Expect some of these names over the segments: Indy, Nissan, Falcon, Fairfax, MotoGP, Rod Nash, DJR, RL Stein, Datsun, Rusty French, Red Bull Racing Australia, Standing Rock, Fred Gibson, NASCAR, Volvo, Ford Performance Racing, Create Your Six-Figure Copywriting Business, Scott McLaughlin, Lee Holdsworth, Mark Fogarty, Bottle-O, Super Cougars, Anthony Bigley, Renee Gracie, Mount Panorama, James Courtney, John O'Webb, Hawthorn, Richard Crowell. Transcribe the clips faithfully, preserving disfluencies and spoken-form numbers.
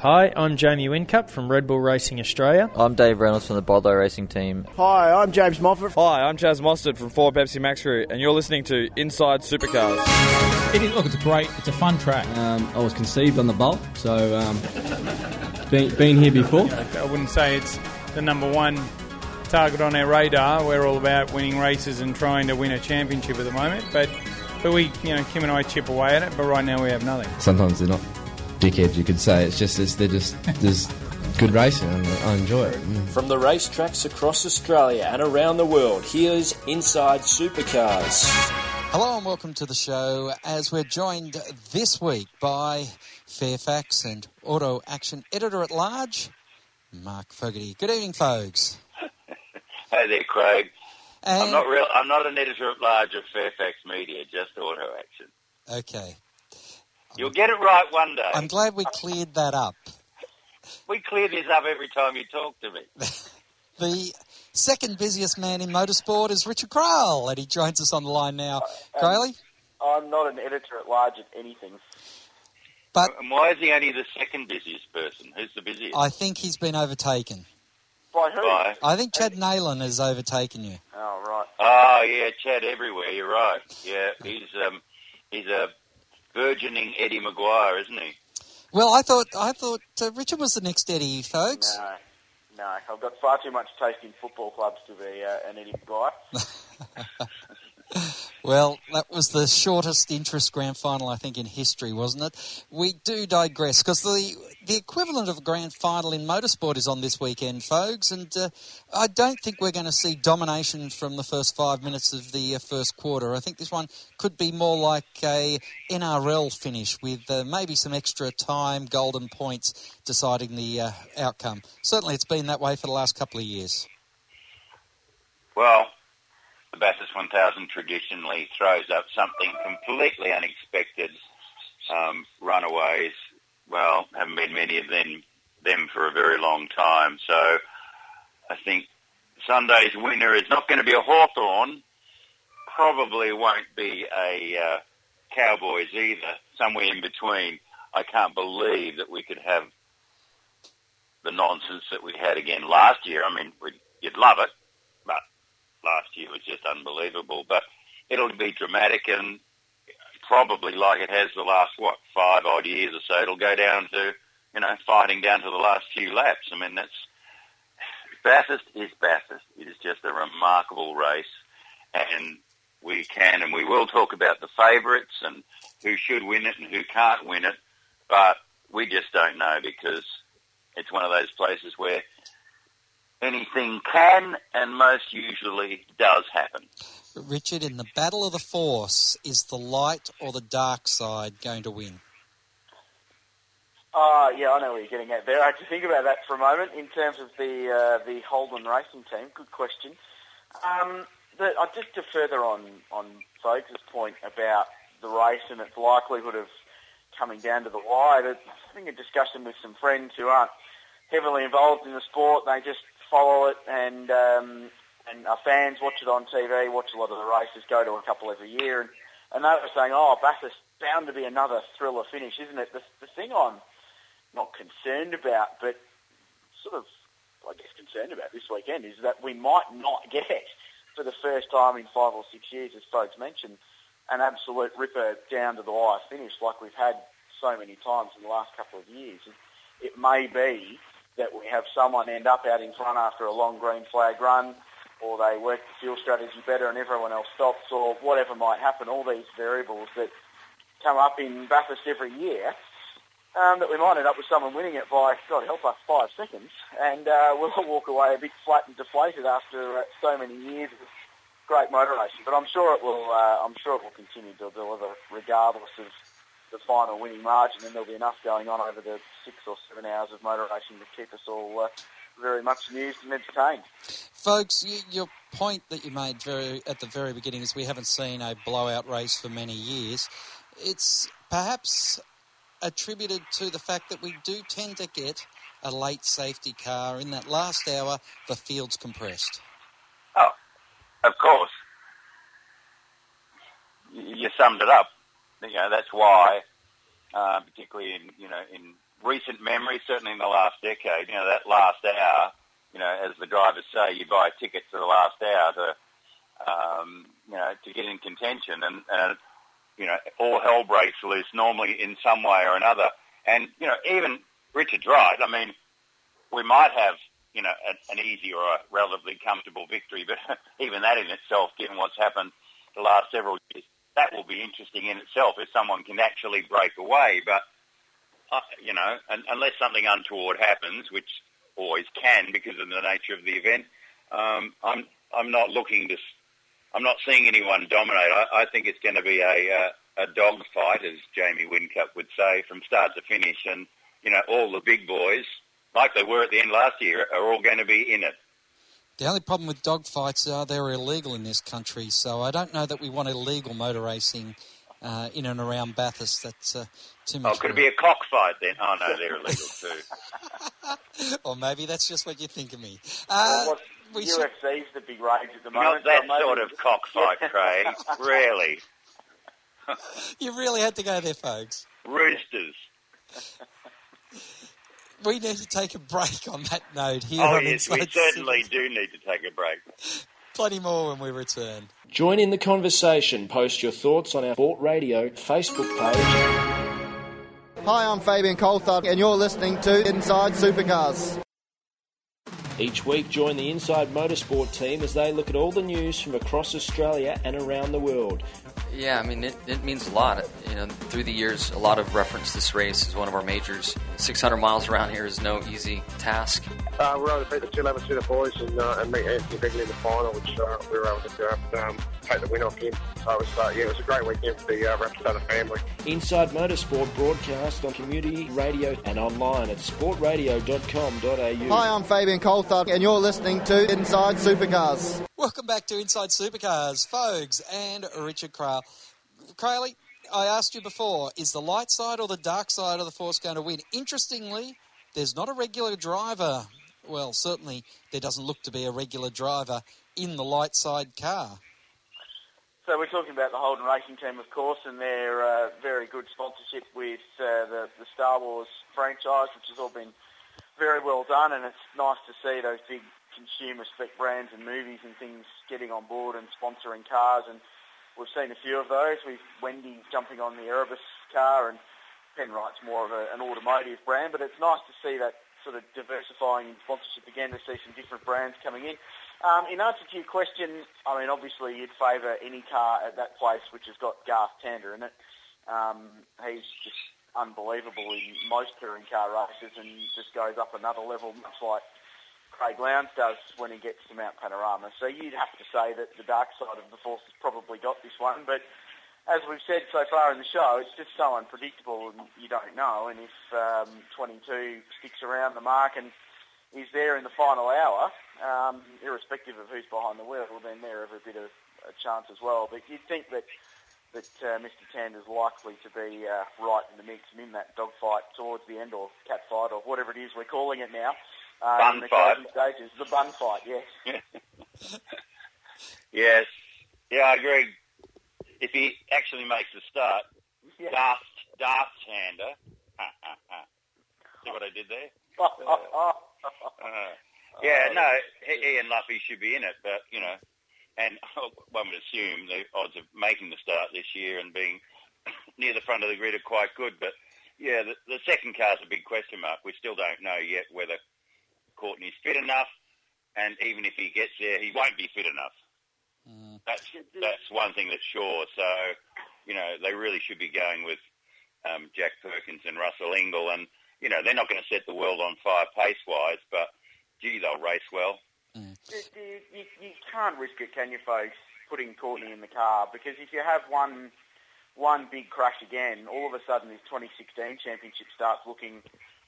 Hi, I'm Jamie Whincup from Red Bull Racing Australia. I'm Dave Reynolds from the Volvo Racing Team. Hi, I'm James Moffat. Hi, I'm Chaz Mostert from Ford Pepsi Max Crew, and you're listening to Inside Supercars. It is, look, it's great. It's a fun track. Um, I was conceived on the Bolt, so um, been, been here before. I wouldn't say it's the number one target on our radar. We're all about winning races and trying to win a championship at the moment, but but we, you know, Kim and I chip away at it. But right now we have nothing. Sometimes they're not dickheads, you could say. It's just it's, they're just there's good racing, and I enjoy it. Mm. From the racetracks across Australia and around the world, here's Inside Supercars. Hello and welcome to the show, as we're joined this week by Fairfax and Auto Action Editor-at-Large, Mark Fogarty. Good evening, folks. Hey there, Craig. And I'm not real. I'm not an editor-at-large of Fairfax Media, just Auto Action. Okay. You'll get it right one day. I'm glad we cleared that up. We clear this up every time you talk to me. The second busiest man in motorsport is Richard Crowell, and he joins us on the line now. Um, Crowley? I'm not an editor-at-large of anything. But and why is he only the second busiest person? Who's the busiest? I think he's been overtaken. By who? By? I think Chad Nalen has overtaken you. Oh, right. Oh, yeah, Chad everywhere, you're right. Yeah, he's um, he's a virgining Eddie McGuire, isn't he? Well, I thought I thought uh, Richard was the next Eddie, folks. No, no, I've got far too much taste in football clubs to be uh, an Eddie McGuire. Well, that was the shortest interest grand final, I think, in history, wasn't it? We do digress, because the the equivalent of a grand final in motorsport is on this weekend, folks, and uh, I don't think we're going to see domination from the first five minutes of the uh, first quarter. I think this one could be more like a N R L finish with uh, maybe some extra time, golden points deciding the uh, outcome. Certainly it's been that way for the last couple of years. Well, the Bathurst one thousand traditionally throws up something completely unexpected. Um, runaways, well, haven't been many of them, them for a very long time. So I think Sunday's winner is not going to be a Hawthorn. Probably won't be a uh, Cowboys either. Somewhere in between. I can't believe that we could have the nonsense that we had again last year. I mean, we'd, you'd love it, but last year was just unbelievable, but it'll be dramatic and probably like it has the last, what, five odd years or so, it'll go down to, you know, fighting down to the last few laps. I mean, that's, Bathurst is Bathurst. It is just a remarkable race, and we can and we will talk about the favourites and who should win it and who can't win it, but we just don't know, because it's one of those places where anything can and most usually does happen. Richard, in the battle of the force, is the light or the dark side going to win? Oh, yeah, I know where you're getting at there. I had to think about that for a moment in terms of the uh, the Holden Racing Team. Good question. Um, but I'll just to further on, on Folks' point about the race and its likelihood of coming down to the wire. I was having a discussion with some friends who aren't heavily involved in the sport. They just follow it, and um, and our fans watch it on T V, watch a lot of the races, go to a couple every year, and, and they were saying, oh, Bathurst, bound to be another thriller finish, isn't it? The, the thing I'm not concerned about, but sort of, I guess, concerned about this weekend is that we might not get, for the first time in five or six years, as folks mentioned, an absolute ripper down to the wire finish like we've had so many times in the last couple of years. It may be that we have someone end up out in front after a long green flag run, or they work the fuel strategy better and everyone else stops, or whatever might happen, all these variables that come up in Bathurst every year, um, that we might end up with someone winning it by, God help us, five seconds, and uh, we'll walk away a bit flat and deflated after uh, so many years of great motor racing. But I'm sure it will, uh, I'm sure it will continue to deliver regardless of the final winning margin, and there'll be enough going on over the six or seven hours of motor racing to keep us all uh, very much amused and entertained. Folks, you, your point that you made very at the very beginning is we haven't seen a blowout race for many years. It's perhaps attributed to the fact that we do tend to get a late safety car. In that last hour, the field's compressed. Oh, of course. You summed it up. You know, that's why, uh, particularly in, you know, in recent memory, certainly in the last decade, you know, that last hour, you know, as the drivers say, you buy a ticket to the last hour to, um, you know, to get in contention. And, and, you know, all hell breaks loose normally in some way or another. And, you know, even Richard's right. I mean, we might have, you know, an easy or a relatively comfortable victory, but even that in itself, given what's happened the last several years, that will be interesting in itself if someone can actually break away. But, uh, you know, un- unless something untoward happens, which always can because of the nature of the event, um, I'm I'm not looking to... I'm not seeing anyone dominate. I, I think it's going to be a, a, a dog fight, as Jamie Whincup would say, from start to finish. And, you know, all the big boys, like they were at the end last year, are all going to be in it. The only problem with dogfights are they're illegal in this country, so I don't know that we want illegal motor racing uh, in and around Bathurst. That's uh, too much. Oh, could it be a cockfight then? Oh, no, they're illegal too. Or maybe that's just what you think of me. Uh, well, we U F C's should... the big rage at the moment. Not that so sort of cockfight, Craig. Really. You really had to go there, folks. Roosters. We need to take a break on that note here. Oh, yes, we certainly do need to take a break. Plenty more when we return. Join in the conversation. Post your thoughts on our Sport Radio Facebook page. Hi, I'm Fabian Coulthard, and you're listening to Inside Supercars. Each week, join the Inside Motorsport team as they look at all the news from across Australia and around the world. Yeah, I mean, it, it means a lot. You know, through the years, a lot of reference this race as one of our majors. six hundred miles around here is no easy task. Uh, we were able to beat the two eleven Suda boys and, uh, and meet Anthony Bigley in the final, which uh, we were able to do after, um, take the win off him. So it was, uh, yeah, it was a great weekend for the uh, Raptor family. Inside Motorsport broadcast on community radio and online at sport radio dot com dot a u. Hi, I'm Fabian Coulthard, and you're listening to Inside Supercars. Welcome back to Inside Supercars, Fogues and Richard Crowell. Crowley, I asked you before, is the light side or the dark side of the force going to win? Interestingly, there's not a regular driver. Well, certainly there doesn't look to be a regular driver in the light side car. So we're talking about the Holden Racing Team, of course, and their uh, very good sponsorship with uh, the, the Star Wars franchise, which has all been very well done, and it's nice to see those big consumer spec brands and movies and things getting on board and sponsoring cars, and we've seen a few of those with Wendy's jumping on the Erebus car, and Penrite's more of a, an automotive brand, but it's nice to see that sort of diversifying in sponsorship again, to see some different brands coming in. Um, in answer to your question, I mean, obviously you'd favour any car at that place which has got Garth Tander in it. Um, he's just unbelievable in most touring car races and just goes up another level, much like Craig Lowndes does when he gets to Mount Panorama. So you'd have to say that the dark side of the force has probably got this one, but as we've said so far in the show, it's just so unpredictable and you don't know, and if um, twenty-two sticks around the mark and is there in the final hour, um, irrespective of who's behind the wheel, then they're every bit of a chance as well. But you'd think that that uh, Mister Tander's likely to be uh, right in the mix and in that dogfight towards the end, or cat fight, or whatever it is we're calling it now. Uh, bun in the fight. Stages. The bun fight, yes. Yes. Yeah, I agree. If he actually makes the start, yeah. Darth, Darth Tander. Ha, ha, ha. See what I did there? Oh, oh, oh, oh. Uh, yeah, oh, no, he, he and Luffy should be in it, but, you know, and one would assume the odds of making the start this year and being near the front of the grid are quite good, but, yeah, the, the second car's a big question mark. We still don't know yet whether Courtney's fit enough, and even if he gets there, he won't be fit enough. Mm. That's that's one thing that's sure. So, you know, they really should be going with um, Jack Perkins and Russell Ingall, and, you know, they're not going to set the world on fire pace-wise, but, gee, they'll race well. Mm. You, you, you can't risk it, can you, folks, putting Courtney in the car, because if you have one one big crash again, all of a sudden his twenty sixteen championship starts looking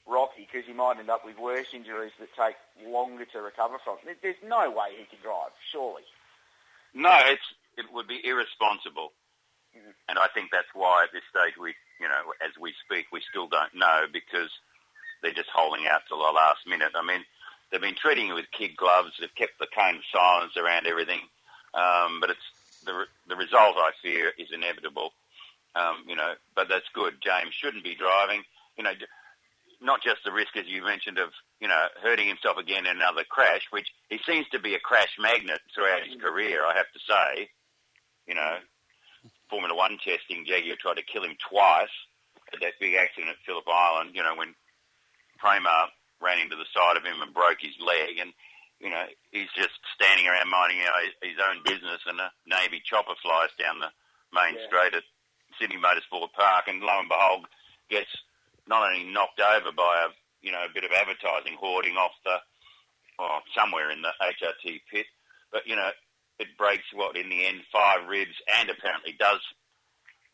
rocky, because he might end up with worse injuries that take longer to recover from. There's no way he can drive, surely. No, it's it would be irresponsible, mm-hmm. and I think that's why at this stage we, you know, as we speak, we still don't know, because they're just holding out till the last minute. I mean, they've been treating it with kid gloves. They've kept the cone of silence around everything, um, but it's the the result I fear is inevitable. Um, you know, but that's good. James shouldn't be driving. You know. not just the risk, as you mentioned, of, you know, hurting himself again in another crash, which he seems to be a crash magnet throughout his career, I have to say. You know, Formula One testing, Jaguar tried to kill him twice at that big accident at Phillip Island, you know, when Prema ran into the side of him and broke his leg. And, you know, he's just standing around minding his own business, and a Navy chopper flies down the main yeah. straight at Sydney Motorsport Park, and lo and behold, gets not only knocked over by a, you know, a bit of advertising hoarding off the, or somewhere in the H R T pit, but, you know, it breaks, what, in the end, five ribs, and apparently does,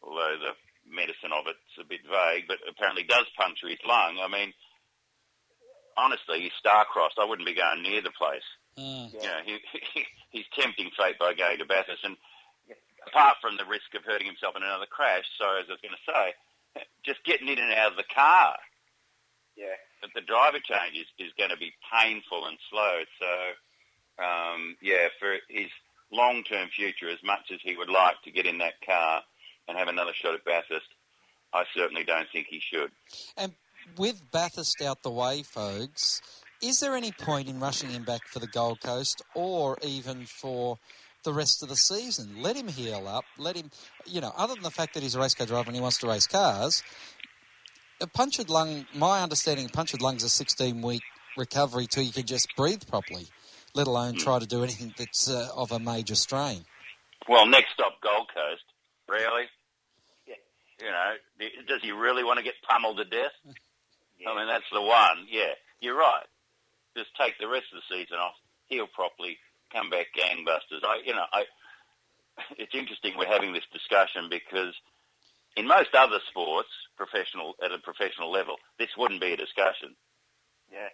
although the medicine of it's a bit vague, but apparently does puncture his lung. I mean, honestly, he's star-crossed. I wouldn't be going near the place. Mm. You know, he, he, he's tempting fate by going to Bathurst, and apart from the risk of hurting himself in another crash, so as I was going to say, just getting in and out of the car, yeah, but the driver change is, is going to be painful and slow. So, um, yeah, for his long-term future, as much as he would like to get in that car and have another shot at Bathurst, I certainly don't think he should. And with Bathurst out the way, folks, is there any point in rushing him back for the Gold Coast or even for the rest of the season? Let him heal up. Let him, you know, other than the fact that he's a race car driver and he wants to race cars, a punctured lung, my understanding of punctured lungs is a sixteen-week recovery till you can just breathe properly, let alone try to do anything that's uh, of a major strain. Well, next stop, Gold Coast. Really? Yeah. You know, does he really want to get pummeled to death? Yeah. I mean, that's the one. Yeah, you're right. Just take the rest of the season off, heal properly, come back gangbusters. I, you know, I, it's interesting we're having this discussion because in most other sports, professional at a professional level, this wouldn't be a discussion. Yeah,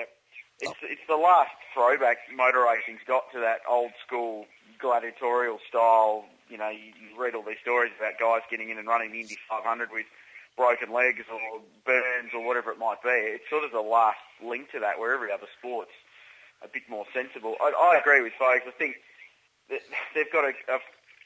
yep. It's oh. it's the last throwback motor racing's got to that old school gladiatorial style. You know, you, you read all these stories about guys getting in and running the Indy five hundred with broken legs or burns or whatever it might be. It's sort of the last link to that, where every other sport's a bit more sensible. I, I agree with folks. I think that they've got an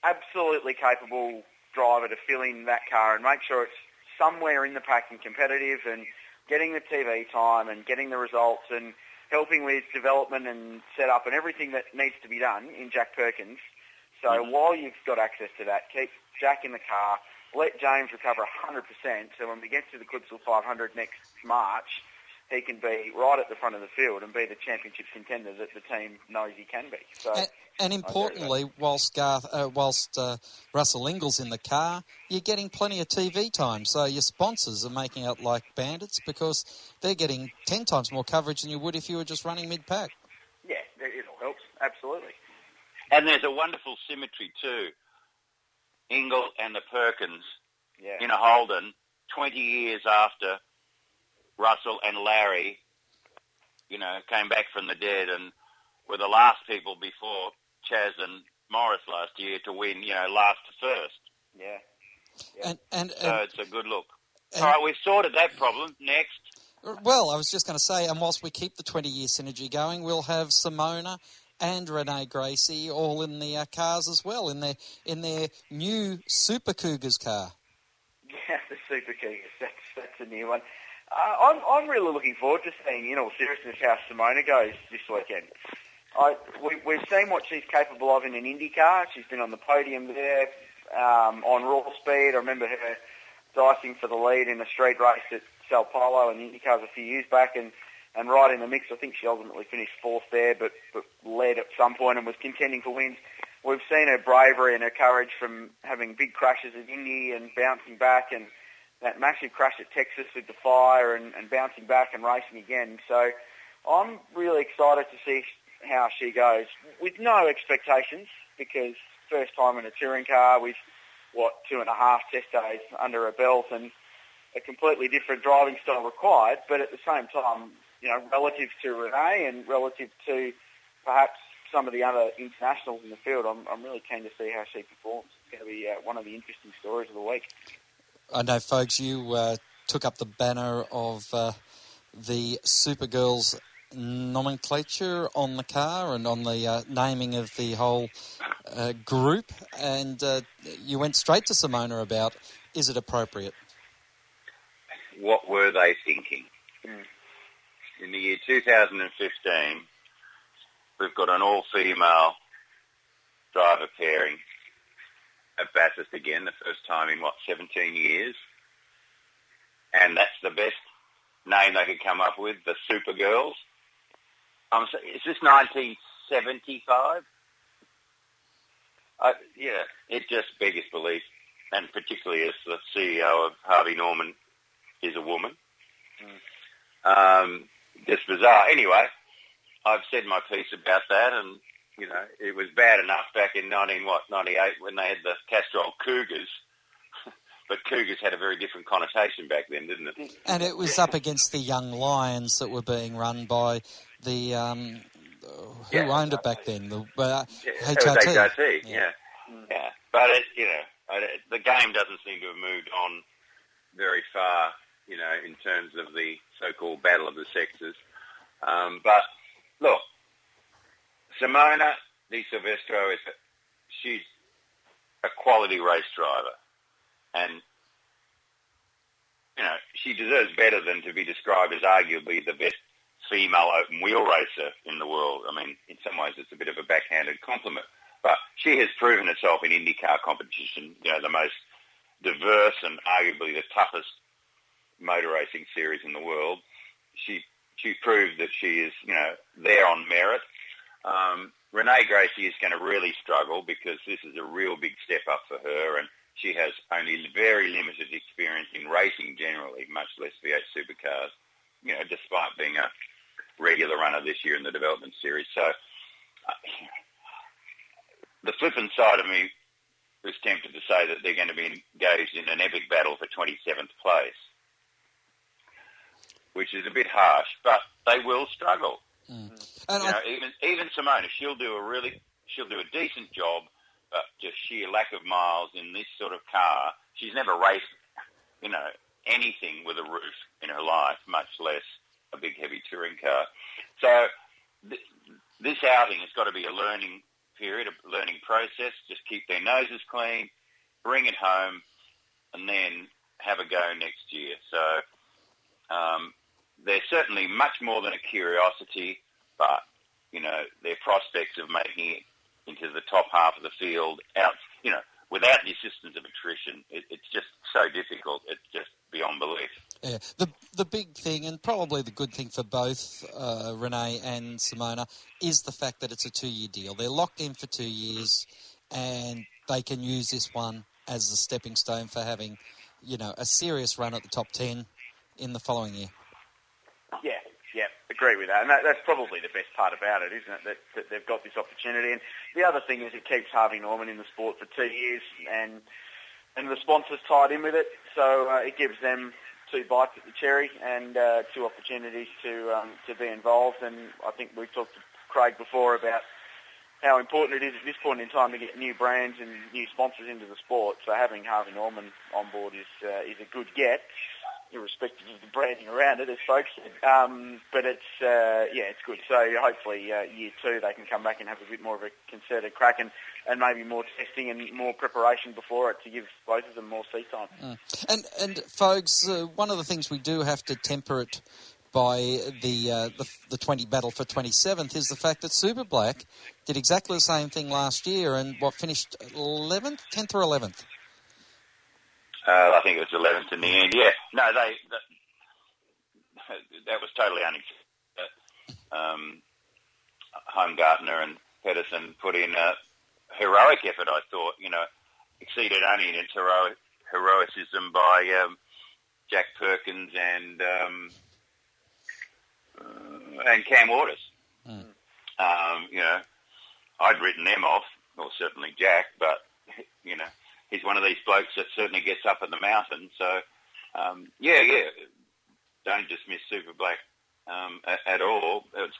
absolutely capable driver to fill in that car and make sure it's somewhere in the pack and competitive and getting the T V time and getting the results and helping with development and setup and everything that needs to be done in Jack Perkins. So mm-hmm. while you've got access to that, keep Jack in the car, let James recover one hundred percent so when we get to the Clipsal five hundred next March, he can be right at the front of the field and be the championship contender that the team knows he can be. So, and, and importantly, whilst Garth, uh, whilst uh, Russell Ingall's in the car, you're getting plenty of T V time. So your sponsors are making out like bandits because they're getting ten times more coverage than you would if you were just running mid-pack. Yeah, it all helps, absolutely. And there's a wonderful symmetry too. Ingall and the Perkins yeah. in a Holden, twenty years after Russell and Larry, you know, came back from the dead and were the last people before Chaz and Morris last year to win, you know, last to first. Yeah. yeah. And, and, and So it's a good look. And, all right, we've sorted that problem. Next. Well, I was just going to say, and whilst we keep the twenty-year synergy going, we'll have Simona and Renee Gracie all in their uh, cars as well, in their in their new Super Cougars car. Yeah, the Super Cougars. That's, that's a new one. Uh, I'm, I'm really looking forward to seeing, in all seriousness, how Simona goes this weekend. I, we, we've seen what she's capable of in an IndyCar. She's been on the podium there um, on raw speed. I remember her dicing for the lead in a street race at Sao Paulo in the IndyCars a few years back and, and right in the mix. I think she ultimately finished fourth there but, but led at some point and was contending for wins. We've seen her bravery and her courage from having big crashes at Indy and bouncing back and that massive crash at Texas with the fire and, and bouncing back and racing again. So I'm really excited to see how she goes with no expectations because first time in a touring car with, what, two and a half test days under her belt and a completely different driving style required. But at the same time, you know, relative to Renee and relative to perhaps some of the other internationals in the field, I'm, I'm really keen to see how she performs. It's going to be uh, one of the interesting stories of the week. I know, folks, you uh, took up the banner of uh, the Supergirls nomenclature on the car and on the uh, naming of the whole uh, group, and uh, you went straight to Simona about, is it appropriate? What were they thinking? two thousand fifteen, we've got an all-female driver pairing at Bathurst again, the first time in, what, seventeen years? And that's the best name they could come up with, the Supergirls. Um, so is this nineteen seventy-five? I, yeah, it just beggars belief, and particularly as the C E O of Harvey Norman is a woman. Mm. Um, just bizarre. Anyway, I've said my piece about that, and, you know, it was bad enough back in nineteen, what, ninety-eight when they had the Castrol Cougars, but Cougars had a very different connotation back then, didn't it? And it was up against the Young Lions that were being run by the... Um, who yeah, owned it back then? The uh, yeah, H R T. Yeah. Yeah. yeah. But, it, you know, it, the game doesn't seem to have moved on very far, you know, in terms of the so-called battle of the sexes. Um, but, look, Simona Di Silvestro, is a, she's a quality race driver. And, you know, she deserves better than to be described as arguably the best female open wheel racer in the world. I mean, in some ways it's a bit of a backhanded compliment. But she has proven herself in IndyCar competition, you know, the most diverse and arguably the toughest motor racing series in the world. She she proved that she is, you know, there on merit. Um, Renee Gracie is going to really struggle because this is a real big step up for her, and she has only very limited experience in racing generally, much less V eight Supercars, you know, despite being a regular runner this year in the development series. So uh, the flippant side of me was tempted to say that they're going to be engaged in an epic battle for twenty-seventh place, which is a bit harsh, but they will struggle. Mm. And you I... know, even even Simona, she'll do a really she'll do a decent job, but just sheer lack of miles in this sort of car, she's never raced, you know, anything with a roof in her life, much less a big heavy touring car. So th- this outing has got to be a learning period, a learning process. Just keep their noses clean, bring it home, and then have a go next year. So um, they're certainly much more than a curiosity, but, you know, their prospects of making it into the top half of the field, out, you know, without the assistance of attrition, it, it's just so difficult. It's just beyond belief. Yeah, the the big thing, and probably the good thing for both uh, Renee and Simona, is the fact that it's a two-year deal. They're locked in for two years, and they can use this one as a stepping stone for having, you know, a serious run at the top ten in the following year. Yeah, yeah, agree with that. And that, that's probably the best part about it, isn't it, that, that they've got this opportunity. And the other thing is it keeps Harvey Norman in the sport for two years, and... and the sponsors tied in with it, so uh, it gives them two bites at the cherry and uh, two opportunities to um, to be involved. And I think we've talked to Craig before about how important it is at this point in time to get new brands and new sponsors into the sport. So having Harvey Norman on board is uh, is a good get, irrespective of the branding around it, as folks said. Um, but it's uh, yeah, it's good. So hopefully uh, year two they can come back and have a bit more of a concerted crack and. and maybe more testing and more preparation before it to give both of them more seat time. Mm. And, and folks, uh, one of the things we do have to temper it by the, uh, the the twenty battle for twenty-seventh is the fact that Super Black did exactly the same thing last year and, what, finished eleventh, tenth or eleventh? Uh, I think it was eleventh in the end, yeah. No, they... That, that was totally unacceptable. Um, Heimgartner and Pedersen put in... a. heroic effort, I thought, you know, exceeded only in its heroic, heroicism by um, Jack Perkins and um, uh, and Cam Waters. Mm. Um, you know, I'd written them off, or certainly Jack, but, you know, he's one of these blokes that certainly gets up in the mountain. So, um, yeah, yeah, don't dismiss Super Black um, at, at all. It's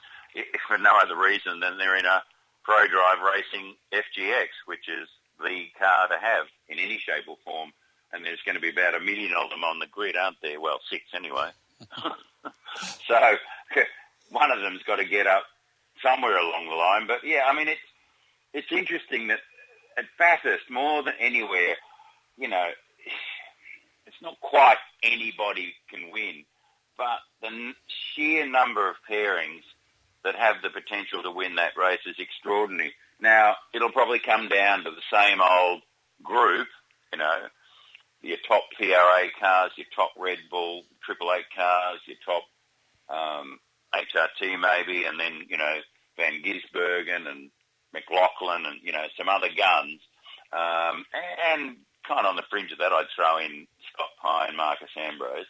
for no other reason than they're in a Prodrive Racing F G X, which is the car to have in any shape or form, and there's going to be about a million of them on the grid, aren't there? Well, six anyway. So one of them's got to get up somewhere along the line. But yeah, I mean, it's it's interesting that at Bathurst, more than anywhere, you know, it's not quite anybody can win. but the sheer number of pairings that have the potential to win that race is extraordinary. Now, it'll probably come down to the same old group, you know, your top P R A cars, your top Red Bull, Triple Eight cars, your top um, H R T maybe, and then, you know, Van Gisbergen and McLaughlin and, you know, some other guns. Um, and kind of on the fringe of that, I'd throw in Scott Pye and Marcus Ambrose.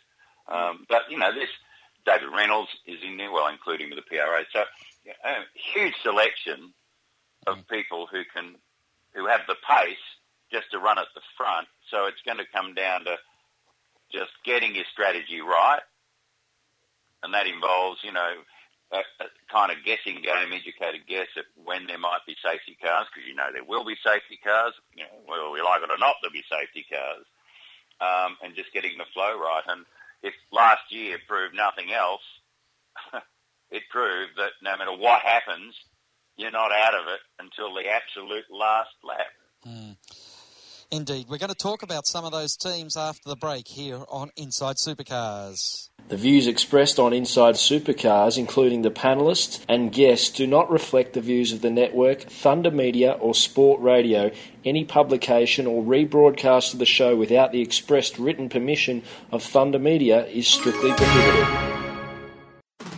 Um, but, you know, this David Reynolds is in there, well, including with the P R A. So, you know, huge selection of people who can, who have the pace just to run at the front. So it's going to come down to just getting your strategy right. And that involves, you know, a, a kind of guessing game, educated guess at when there might be safety cars, because, you know, there will be safety cars. You know, whether we like it or not, there'll be safety cars. Um, and just getting the flow right. And if last year proved nothing else, it proved that no matter what happens, you're not out of it until the absolute last lap. Mm. Indeed. We're going to talk about some of those teams after the break here on Inside Supercars. The views expressed on Inside Supercars, including the panellists and guests, do not reflect the views of the network, Thunder Media or Sport Radio. Any publication or rebroadcast of the show without the expressed written permission of Thunder Media is strictly prohibited.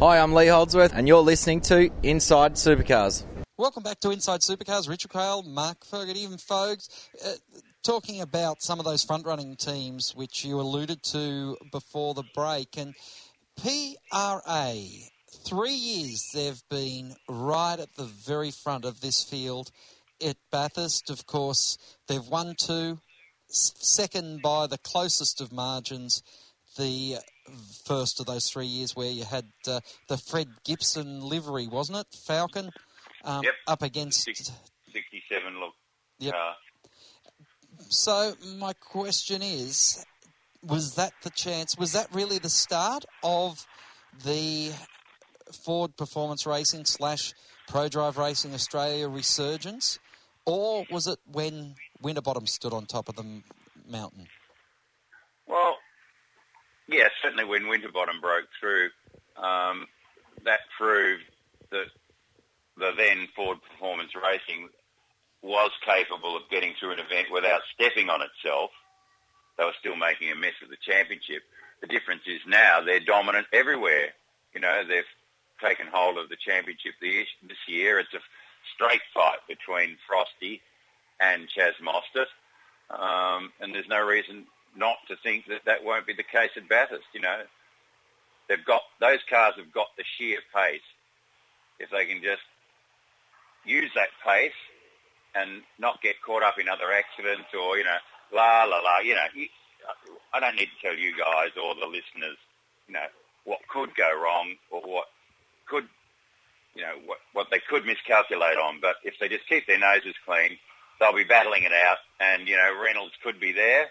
Hi, I'm Lee Holdsworth, and you're listening to Inside Supercars. Welcome back to Inside Supercars. Richard Crowell, Mark Fogarty and Fogues. Uh, talking about some of those front-running teams which you alluded to before the break. And P R A, three years they've been right at the very front of this field. At Bathurst, of course, they've won two, second by the closest of margins, the first of those three years where you had uh, the Fred Gibson livery, wasn't it? Falcon um, yep. Up against... sixty-seven, look. Yep. Uh, so my question is, was that the chance? Was that really the start of the Ford Performance Racing slash Prodrive Racing Australia resurgence? Or was it when Winterbottom stood on top of the mountain? Well... Yeah, certainly when Winterbottom broke through, um, that proved that the then Ford Performance Racing was capable of getting through an event without stepping on itself. They were still making a mess of the championship. The difference is now they're dominant everywhere. You know, they've taken hold of the championship this year. It's a straight fight between Frosty and Chaz Mostert, um, and there's no reason not to think that that won't be the case at Bathurst. You know, they've got, those cars have got the sheer pace. If they can just use that pace and not get caught up in other accidents or, you know, la, la, la, you know, you, I don't need to tell you guys or the listeners, you know, what could go wrong or what could, you know, what, what they could miscalculate on. But if they just keep their noses clean, they'll be battling it out and, you know, Reynolds could be there.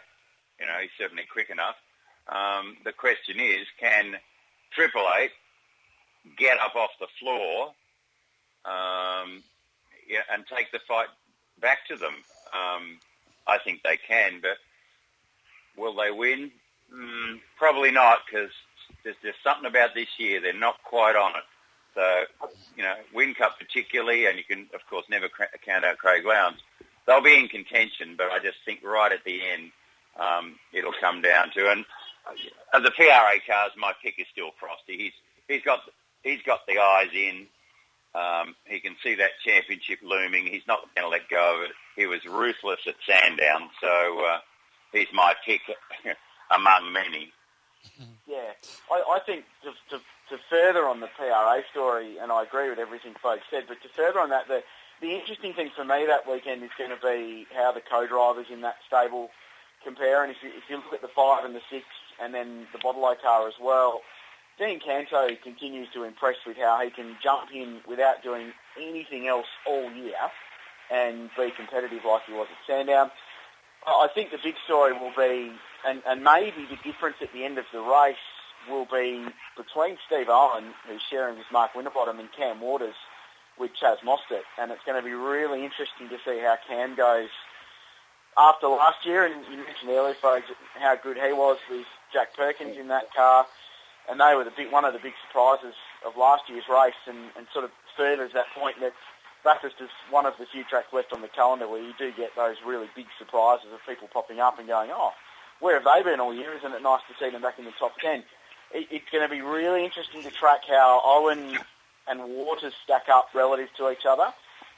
You know, he's certainly quick enough. Um, the question is, can Triple Eight get up off the floor um, yeah, and take the fight back to them? Um, I think they can, but will they win? Mm, probably not, because there's just something about this year. They're not quite on it. So, you know, Whincup particularly, and you can, of course, never count out Craig Lowndes. They'll be in contention, but I just think right at the end, Um, it'll come down to, and uh, the P R A cars, my pick is still Frosty. He's he's got he's got the eyes in. Um, he can see that championship looming. He's not going to let go of it. He was ruthless at Sandown, so uh, he's my pick among many. Yeah, I, I think to, to, to further on the P R A story, and I agree with everything folks said, but to further on that, the the interesting thing for me that weekend is going to be how the co-drivers in that stable compare, and if you, if you look at the five and the six and then the Bottle-O car as well, Dean Canto continues to impress with how he can jump in without doing anything else all year and be competitive like he was at Sandown. I think the big story will be, and, and maybe the difference at the end of the race will be between Steve Owen, who's sharing with Mark Winterbottom, and Cam Waters with Chaz Mostert. And it's going to be really interesting to see how Cam goes after last year. And you mentioned earlier, folks, how good he was with Jack Perkins in that car. And they were the big, one of the big surprises of last year's race, and, and sort of furthers that point that Bathurst is one of the few tracks left on the calendar where you do get those really big surprises of people popping up and going, oh, where have they been all year? Isn't it nice to see them back in the top ten? It, it's going to be really interesting to track how Owen and Waters stack up relative to each other,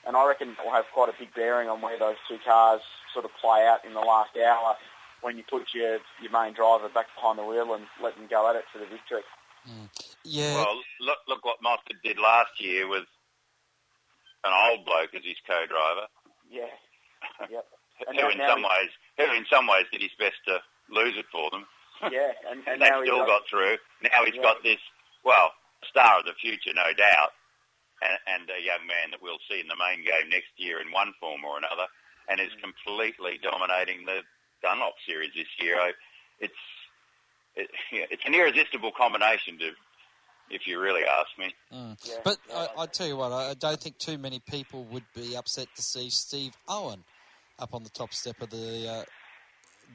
and I reckon it will have quite a big bearing on where those two cars sort of play out in the last hour when you put your, your main driver back behind the wheel and let them go at it for the victory. Mm. Yeah. Well, look, look what Mostert did last year with an old bloke as his co-driver. Yeah. Yep. And who, in some he... ways, who in some ways did his best to lose it for them. Yeah. And, and, and they still got... got through. Now he's yeah. got this, well, star of the future, no doubt, and, and a young man that we'll see in the main game next year in one form or another, and is mm. completely dominating the Dunlop series this year. It's it, it's an irresistible combination, to, if you really ask me. Mm. Yeah, but yeah, I, I tell you what, I don't think too many people would be upset to see Steve Owen up on the top step of the uh,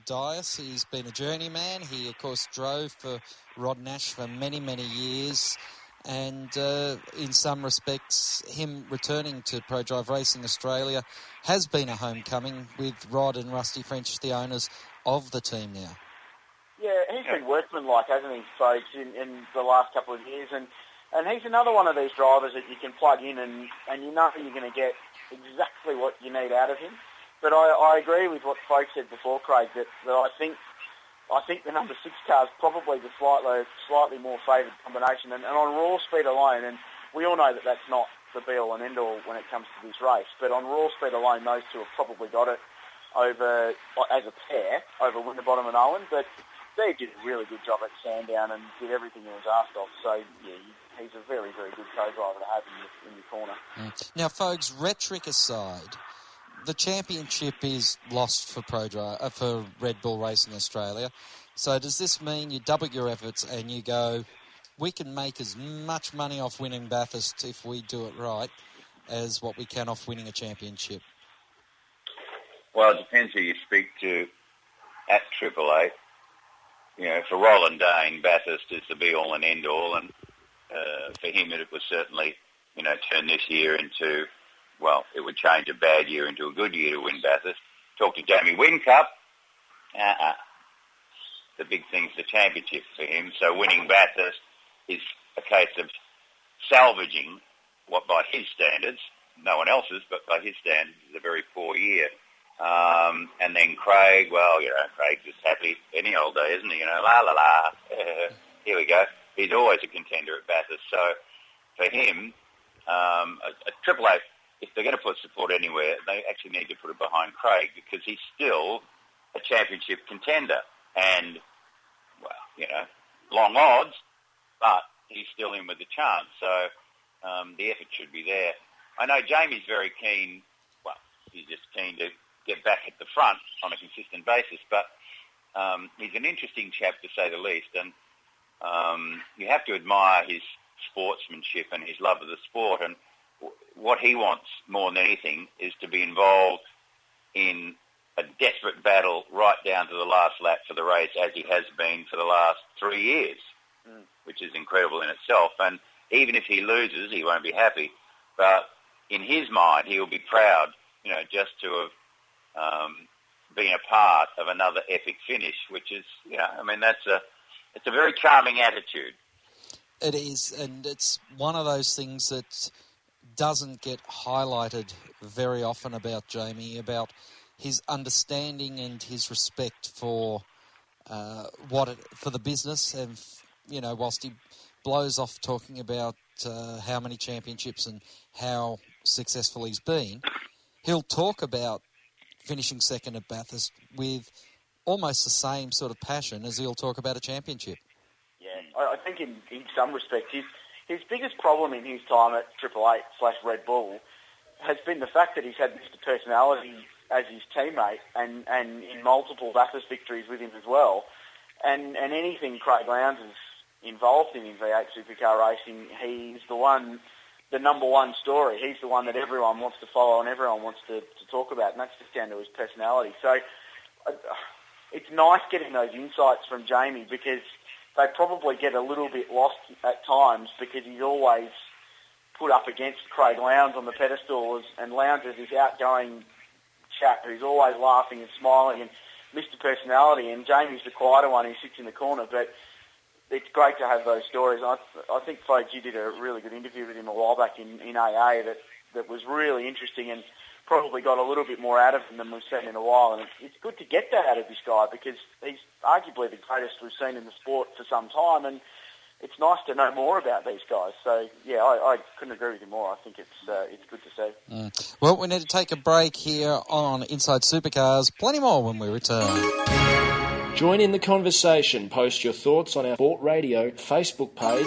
dais. He's been a journeyman. He, of course, drove for Rod Nash for many, many years. And uh, in some respects, him returning to Prodrive Racing Australia has been a homecoming with Rod and Rusty French, the owners of the team now. Yeah, he's been workmanlike, hasn't he, folks, in, in the last couple of years. And, and he's another one of these drivers that you can plug in and, and you know you're going to get exactly what you need out of him. But I, I agree with what folks said before, Craig, that, that I think... I think the number six car is probably the slightly slightly more favoured combination. And, and on raw speed alone, and we all know that that's not the be-all and end-all when it comes to this race, but on raw speed alone, those two have probably got it over as a pair over Winterbottom and Owen. But they did a really good job at Sandown and did everything he was asked of. So, yeah, he's a very, very good co-driver to have in your corner. Mm. Now, folks, rhetoric aside... the championship is lost for Prodrive, uh, for Red Bull Racing Australia. So does this mean you double your efforts and you go, we can make as much money off winning Bathurst if we do it right as what we can off winning a championship? Well, it depends who you speak to at Triple Eight. You know, for Roland Dane, Bathurst is the be-all and end-all, and uh, for him it was certainly, you know, turn this year into... well, it would change a bad year into a good year to win Bathurst. Talk to Jamie Whincup. Uh-uh. The big thing's the championship for him. So winning Bathurst is a case of salvaging what by his standards, no one else's, but by his standards is a very poor year. Um, and then Craig, well, you know, Craig's just happy any old day, isn't he? You know, la la la. Uh, here we go. He's always a contender at Bathurst. So for him, um, a, a Triple Eight, if they're going to put support anywhere, they actually need to put it behind Craig because he's still a championship contender. And, well, you know, long odds, but he's still in with a chance. So um, the effort should be there. I know Jamie's very keen, well, he's just keen to get back at the front on a consistent basis, but um, he's an interesting chap to say the least. And um, you have to admire his sportsmanship and his love of the sport, and what he wants more than anything is to be involved in a desperate battle right down to the last lap for the race, as he has been for the last three years, mm. which is incredible in itself. And even if he loses, he won't be happy. But in his mind, he'll be proud, you know, just to have um, been a part of another epic finish, which is, you know, I mean, that's a, it's a very charming attitude. It is, and it's one of those things that... doesn't get highlighted very often about Jamie, about his understanding and his respect for uh, what it, for the business. And, you know, whilst he blows off talking about uh, how many championships and how successful he's been, he'll talk about finishing second at Bathurst with almost the same sort of passion as he'll talk about a championship. Yeah, I think in, in some respects his, his biggest problem in his time at Triple Eight slash Red Bull has been the fact that he's had Mister Personality as his teammate and, and in multiple V A P A S victories with him as well. And, and anything Craig Lowndes is involved in in V eight supercar racing, he's the one, the number one story. He's the one that everyone wants to follow and everyone wants to, to talk about, and that's just down to his personality. So uh, it's nice getting those insights from Jamie, because they probably get a little bit lost at times, because he's always put up against Craig Lowndes on the pedestal, and Lowndes is this outgoing chap who's always laughing and smiling and Mister Personality, and Jamie's the quieter one who sits in the corner. But it's great to have those stories. I, I think, folks, you did a really good interview with him a while back in, in A A that, that was really interesting and probably got a little bit more out of him than we've seen in a while. And it's, it's good to get that out of this guy, because he's arguably the greatest we've seen in the sport for some time, and it's nice to know more about these guys. So, yeah, I, I couldn't agree with you more. I think it's uh, it's good to see. Mm. Well, we need to take a break here on Inside Supercars. Plenty more when we return. Join in the conversation. Post your thoughts on our Sport Radio Facebook page.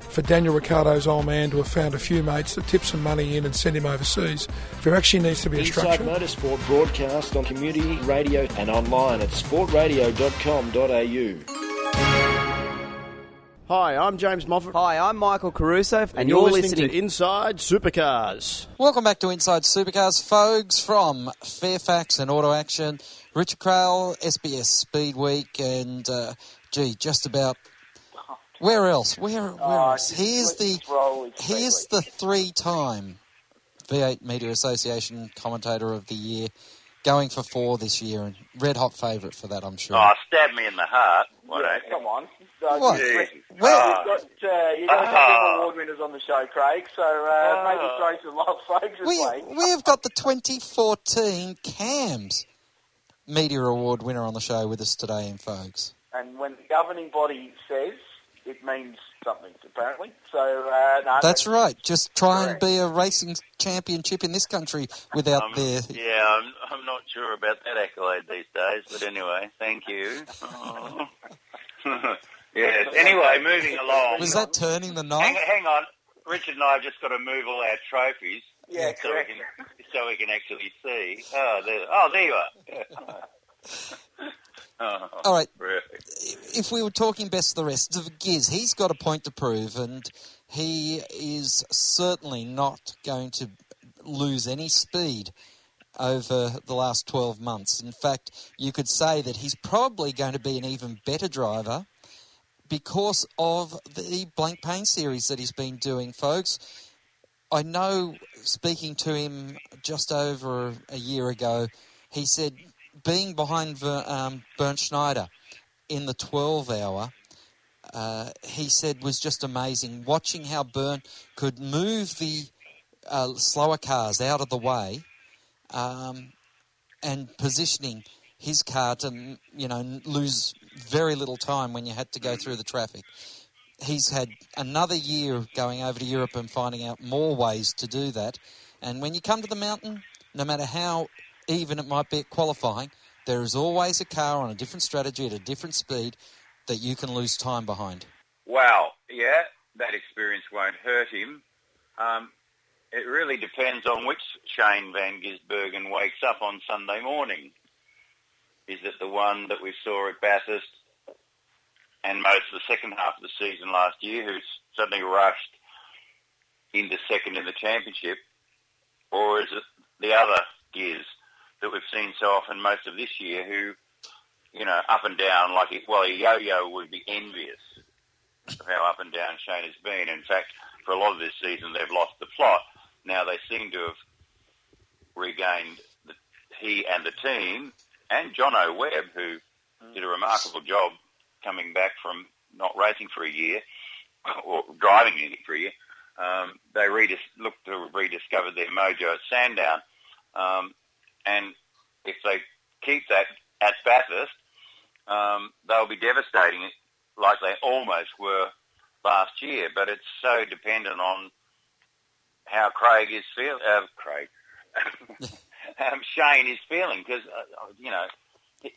For Daniel Ricciardo's old man to have found a few mates that tip some money in and send him overseas, there actually needs to be a structure. Inside Motorsport broadcast on community radio and online at sport radio dot com dot a u. Hi, I'm James Moffat. Hi, I'm Michael Caruso. And, and you're, you're listening, listening to Inside Supercars. Welcome back to Inside Supercars, folks, from Fairfax and Auto Action. Richard Crowell, S B S Speed Week, and, uh, gee, just about... Where else? Where, where oh, else? Here's the, here's the three-time V eight Media Association Commentator of the Year, going for four this year, and red-hot favourite for that, I'm sure. Oh, stab me in the heart. Why yeah, don't... Come on. Uh, what? Well, we've got, uh, you've got uh, award winners on the show, Craig, so uh, uh, maybe throw some love, folks. We, we have got the twenty fourteen CAMS Media Award winner on the show with us today, and folks. And when the governing body says, it means something, apparently. So uh, no, That's no, right. Just try correct. and be a racing championship in this country without um, their... Yeah, I'm, I'm not sure about that accolade these days, but anyway, thank you. Oh. Yes. Anyway, moving along. Was that turning the knife? Hang, hang on. Richard and I have just got to move all our trophies. Yeah, so correct. We can, so we can actually see. Oh, there, oh, there you are. Oh, all right. Terrific. If we were talking best of the rest of Giz, he's got a point to prove, and he is certainly not going to lose any speed over the last twelve months. In fact, you could say that he's probably going to be an even better driver because of the Blank Pain series that he's been doing, folks. I know, speaking to him just over a year ago, he said being behind Ver, um, Bernd Schneider in the twelve-hour, uh, he said, was just amazing. Watching how Bernd could move the uh, slower cars out of the way, Um, and positioning his car to, you know, lose very little time when you had to go through the traffic. He's had another year going over to Europe and finding out more ways to do that. And when you come to the mountain, no matter how even it might be at qualifying, there is always a car on a different strategy at a different speed that you can lose time behind. Wow, yeah, that experience won't hurt him. Um It really depends on which Shane Van Gisbergen wakes up on Sunday morning. Is it the one that we saw at Bathurst and most of the second half of the season last year, who's suddenly rushed into second in the championship? Or is it the other Giz that we've seen so often most of this year, who, you know, up and down, like, it, well, a yo-yo would be envious of how up and down Shane has been. In fact, for a lot of this season, they've lost the plot. Now they seem to have regained the, he and the team, and John O'Webb, who did a remarkable job coming back from not racing for a year, or driving Indy for a year. Um, they redis- looked to rediscover their mojo at Sandown. Um, and if they keep that at Bathurst, um, they'll be devastating, like they almost were last year. But it's so dependent on how Craig is feeling. Uh, Craig, um, Shane is feeling, because uh, you know, he,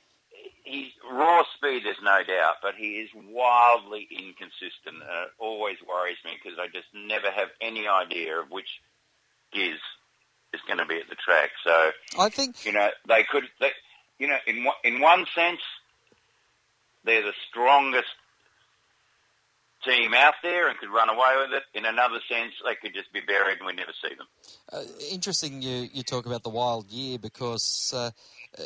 he's raw speed. There's no doubt, but he is wildly inconsistent. And it always worries me, because I just never have any idea of which is is going to be at the track. So I think you know they could. They, you know, in in one sense, they're the strongest team out there and could run away with it. In another sense, they could just be buried and we never see them. Uh, interesting you, you talk about the wild year, because uh, uh,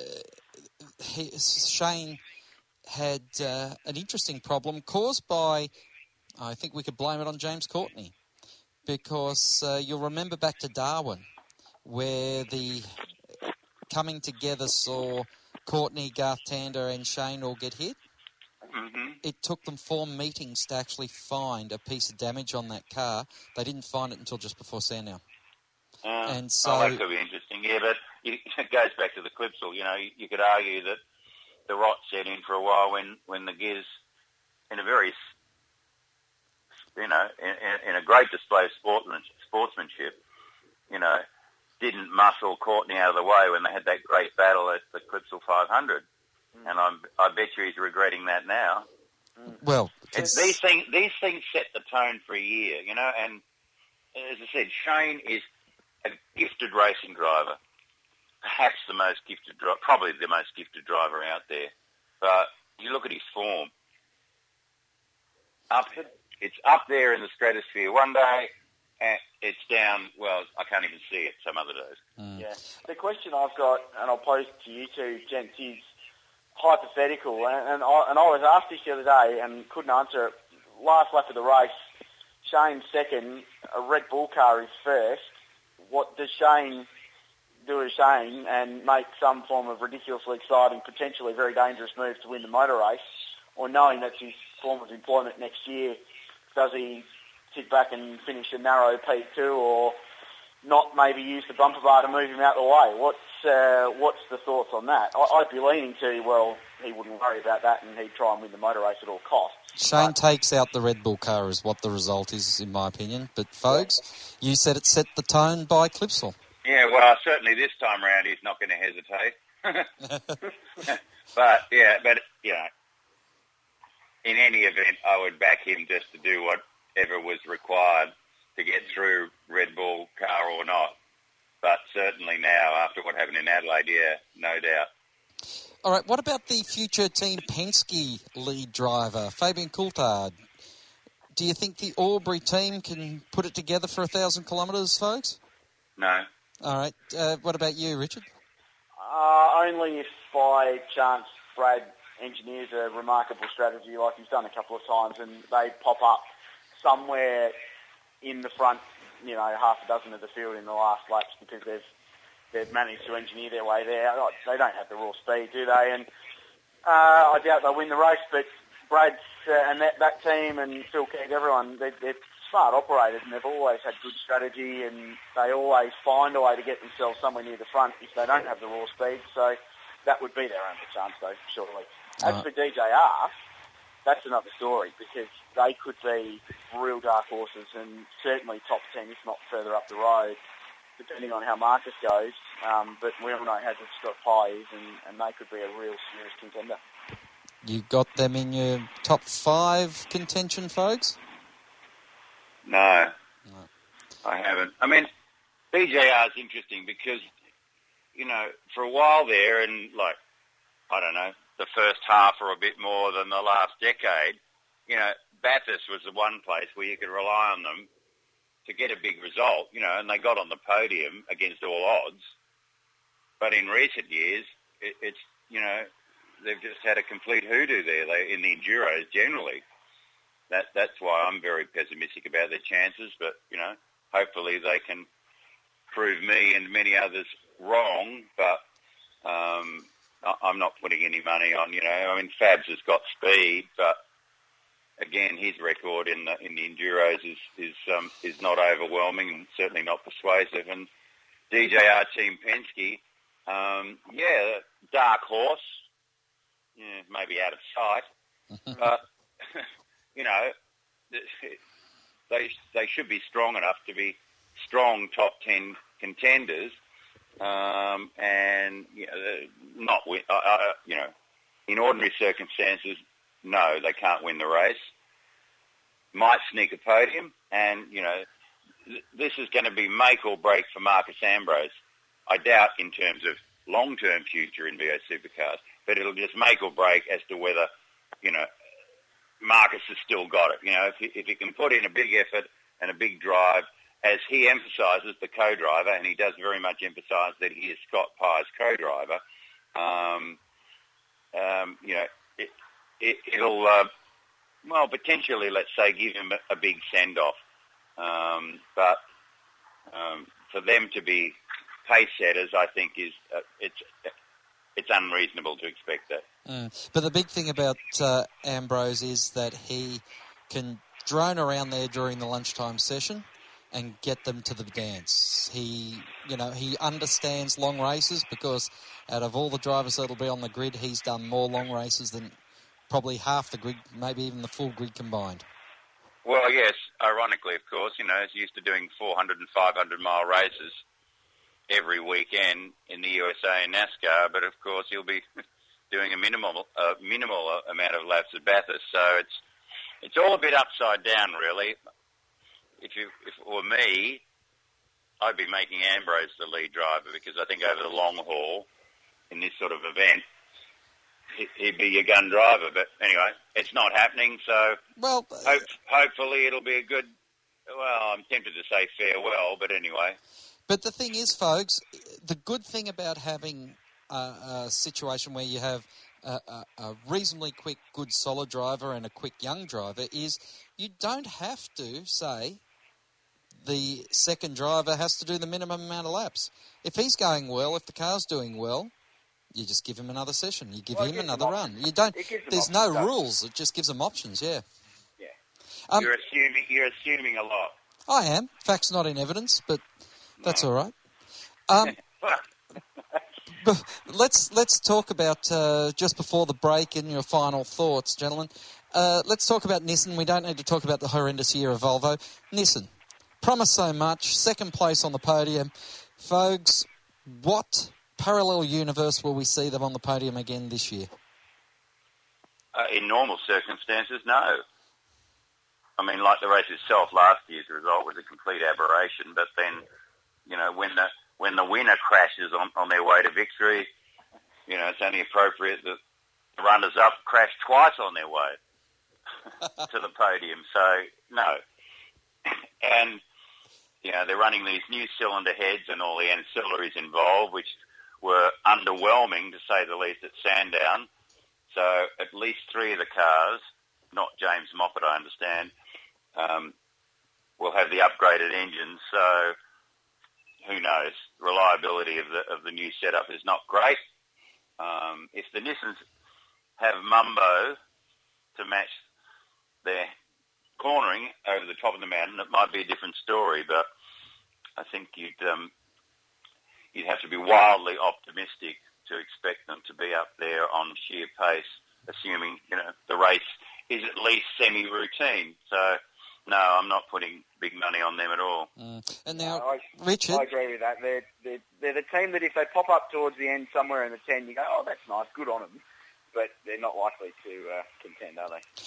he, Shane had uh, an interesting problem caused by, I think we could blame it on James Courtney, because uh, you'll remember back to Darwin, where the coming together saw Courtney, Garth Tander and Shane all get hit. Mm-hmm. It took them four meetings to actually find a piece of damage on that car. They didn't find it until just before Sandown. Uh, and so, oh, that could be interesting, yeah, but it goes back to the Clipsal. You know, you could argue that the rot set in for a while when, when the gears, in a very, you know, in, in a great display of sportsmanship, you know, didn't muscle Courtney out of the way when they had that great battle at the Clipsal five hundred. And I'm, I bet you he's regretting that now. Well, it's, these things these things set the tone for a year, you know. And as I said, Shane is a gifted racing driver, perhaps the most gifted, probably the most gifted driver out there. But you look at his form. Up, it's up there in the stratosphere one day, and it's down. Well, I can't even see it some other days. Mm. Yeah. The question I've got, and I'll pose to you two, gents, is hypothetical, and, and, I, and I was asked this the other day and couldn't answer it. Last lap of the race, Shane's second, a Red Bull car is first. What does Shane do as Shane and make some form of ridiculously exciting, potentially very dangerous move to win the motor race? Or knowing that's his form of employment next year, does he sit back and finish a narrow P two, or not maybe use the bumper bar to move him out of the way? What's uh, what's the thoughts on that? I, I'd be leaning to, well, he wouldn't worry about that and he'd try and win the motor race at all costs. Shane but takes out the Red Bull car is what the result is, in my opinion. But, folks, you said it set the tone by Clipsal. Yeah, well, certainly this time round he's not going to hesitate. but, yeah, but, you know, in any event, I would back him just to do whatever was required to get through Red Bull car or not. But certainly now, after what happened in Adelaide, yeah, no doubt. All right, what about the future Team Penske lead driver, Fabian Coulthard? Do you think the Albury team can put it together for one thousand kilometres, folks? No. All right, uh, what about you, Richard? Uh, only if by chance Brad engineers a remarkable strategy like he's done a couple of times and they pop up somewhere in the front, you know, half a dozen of the field in the last laps, because they've they've managed to engineer their way there. They don't have the raw speed, do they? And uh, I doubt they'll win the race, but Brad's uh, and that, that team and Phil Keagh, everyone, they, they're smart operators and they've always had good strategy and they always find a way to get themselves somewhere near the front if they don't have the raw speed. So that would be their only chance, though, surely. As for D J R, that's another story, because they could be real dark horses and certainly top ten, if not further up the road, depending on how Marcus goes. Um, but we all know how good Scott Pye is, and, and they could be a real serious contender. You got them in your top five contention, folks? No, no. I haven't. I mean, B J R is interesting because, you know, for a while there, and like, I don't know, the first half or a bit more than the last decade, you know, Bathurst was the one place where you could rely on them to get a big result, you know, and they got on the podium against all odds. But in recent years, it, it's, you know, they've just had a complete hoodoo there they, in the Enduros generally. That, that's why I'm very pessimistic about their chances, but, you know, hopefully they can prove me and many others wrong, but um, I'm not putting any money on, you know. I mean, Fabs has got speed, but again, his record in the in the Enduros is is um, is not overwhelming and certainly not persuasive. And D J R Team Penske, Um, yeah, dark horse. Yeah, maybe out of sight. But, you know, they they should be strong enough to be strong top ten contenders. Um, and, you know, not win, uh, uh, you know, in ordinary circumstances, no, they can't win the race. Might sneak a podium, and, you know, th- this is going to be make or break for Marcus Ambrose. I doubt in terms of long-term future in V O Supercars, but it'll just make or break as to whether, you know, Marcus has still got it. You know, if he, if he can put in a big effort and a big drive, as he emphasises, the co-driver, and he does very much emphasise that he is Scott Pye's co-driver, um, um, you know, it, it, it'll, uh, well, potentially, let's say, give him a, a big send-off. Um, but um, for them to be pace setters, I think, is uh, it's it's unreasonable to expect that. Mm. But the big thing about uh, Ambrose is that he can drone around there during the lunchtime session and get them to the dance. He, you know, he understands long races because out of all the drivers that'll be on the grid, he's done more long races than probably half the grid, maybe even the full grid combined. Well, yes, ironically, of course, you know, he's used to doing four hundred and five hundred mile races every weekend in the U S A and NASCAR, but of course he'll be doing a minimal uh, minimal amount of laps at Bathurst. So it's it's all a bit upside down, really. If, you, if it were me, I'd be making Ambrose the lead driver because I think over the long haul in this sort of event, he'd be your gun driver. But anyway, it's not happening, so well, uh, hope, hopefully it'll be a good, well, I'm tempted to say farewell, but anyway. But the thing is, folks, the good thing about having a, a situation where you have a, a, a reasonably quick, good, solid driver and a quick young driver is you don't have to say the second driver has to do the minimum amount of laps. If he's going well, if the car's doing well, you just give him another session. You give well, him another run. You don't. There's no options, rules. It just gives them options. Yeah. Yeah. Um, you're assuming. You're assuming a lot. I am. Facts not in evidence, but that's no. all right. Um, but let's let's talk about uh, just before the break and your final thoughts, gentlemen. Uh, let's talk about Nissan. We don't need to talk about the horrendous year of Volvo. Nissan promised so much. Second place on the podium, folks. What parallel universe will we see them on the podium again this year? Uh, in normal circumstances, no. I mean, like the race itself, last year's result was a complete aberration, but then, you know, when the when the winner crashes on, on their way to victory, you know, it's only appropriate that the runners-up crash twice on their way to the podium, so no. And, you know, they're running these new cylinder heads and all the ancillaries involved, which were underwhelming, to say the least, at Sandown. So at least three of the cars, not James Moffat, I understand, um, will have the upgraded engines. So who knows? Reliability of the of the new setup is not great. Um, if the Nissans have Mumbo to match their cornering over the top of the mountain, it might be a different story. But I think you'd... Um, You'd have to be wildly optimistic to expect them to be up there on sheer pace, assuming, you know, the race is at least semi-routine. So, no, I'm not putting big money on them at all. Uh, and now, uh, I, Richard? I agree with that. They're, they're, they're the team that if they pop up towards the end somewhere in the ten, you go, oh, that's nice, good on them. But they're not likely to uh, contend, are they?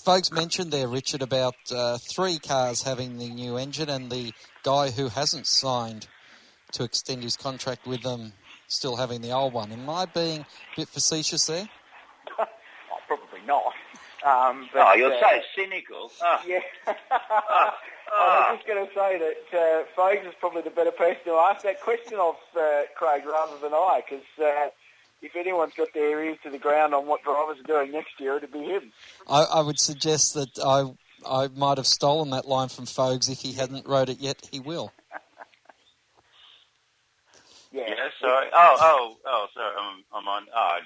Folks mentioned there, Richard, about uh, three cars having the new engine and the guy who hasn't signed to extend his contract with them, still having the old one. Am I being a bit facetious there? Oh, probably not. Um, but, oh, you're uh, so cynical. Oh. Yeah. oh. Oh. I was just going to say that uh, Fogs is probably the better person to ask that question of, uh, Craig, rather than I, because uh, if anyone's got their ears to the ground on what drivers are doing next year, it'd be him. I, I would suggest that I, I might have stolen that line from Fogs. If he hadn't wrote it yet, he will. Yeah. yeah, sorry. Oh, oh, oh, sorry. I'm, I'm on. Oh, I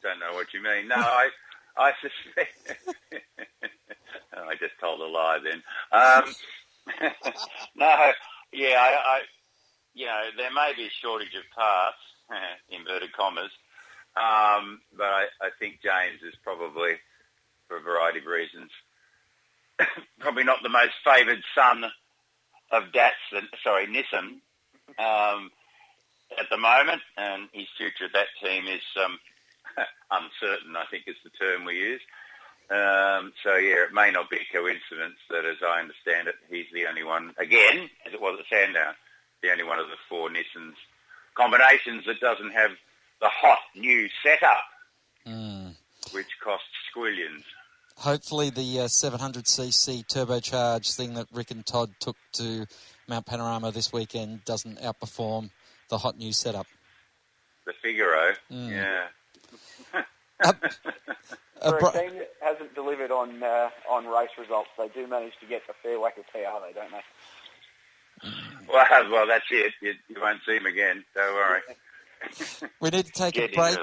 don't know what you mean. No, I, I suspect. oh, I just told a lie then. Um, no, yeah, I, I, you know, there may be a shortage of parts, inverted commas. Um, but I, I think James is probably, for a variety of reasons, probably not the most favoured son of Datsun, sorry, Nissan, um, at the moment, and his future at that team is um, uncertain, I think is the term we use. Um, so, yeah, it may not be a coincidence that, as I understand it, he's the only one, again, as it was at Sandown, the only one of the four Nissans combinations that doesn't have the hot new setup, mm. which costs squillions. Hopefully the uh, seven hundred c c turbocharged thing that Rick and Todd took to Mount Panorama this weekend doesn't outperform the hot new setup. The Figaro, mm. yeah. Uh, For a team that hasn't delivered on uh, on race results, they do manage to get a fair whack of P R, they don't they? Well, well, that's it. You, you won't see them again. Don't worry. We need to take get a break,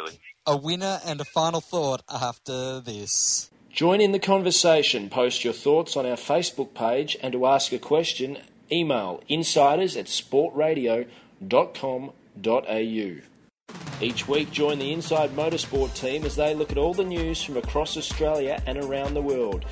a winner and a final thought after this. Join in the conversation. Post your thoughts on our Facebook page, and to ask a question, email insiders at sportradio dot com dot a u. Each week, join the Inside Motorsport team as they look at all the news from across Australia and around the world.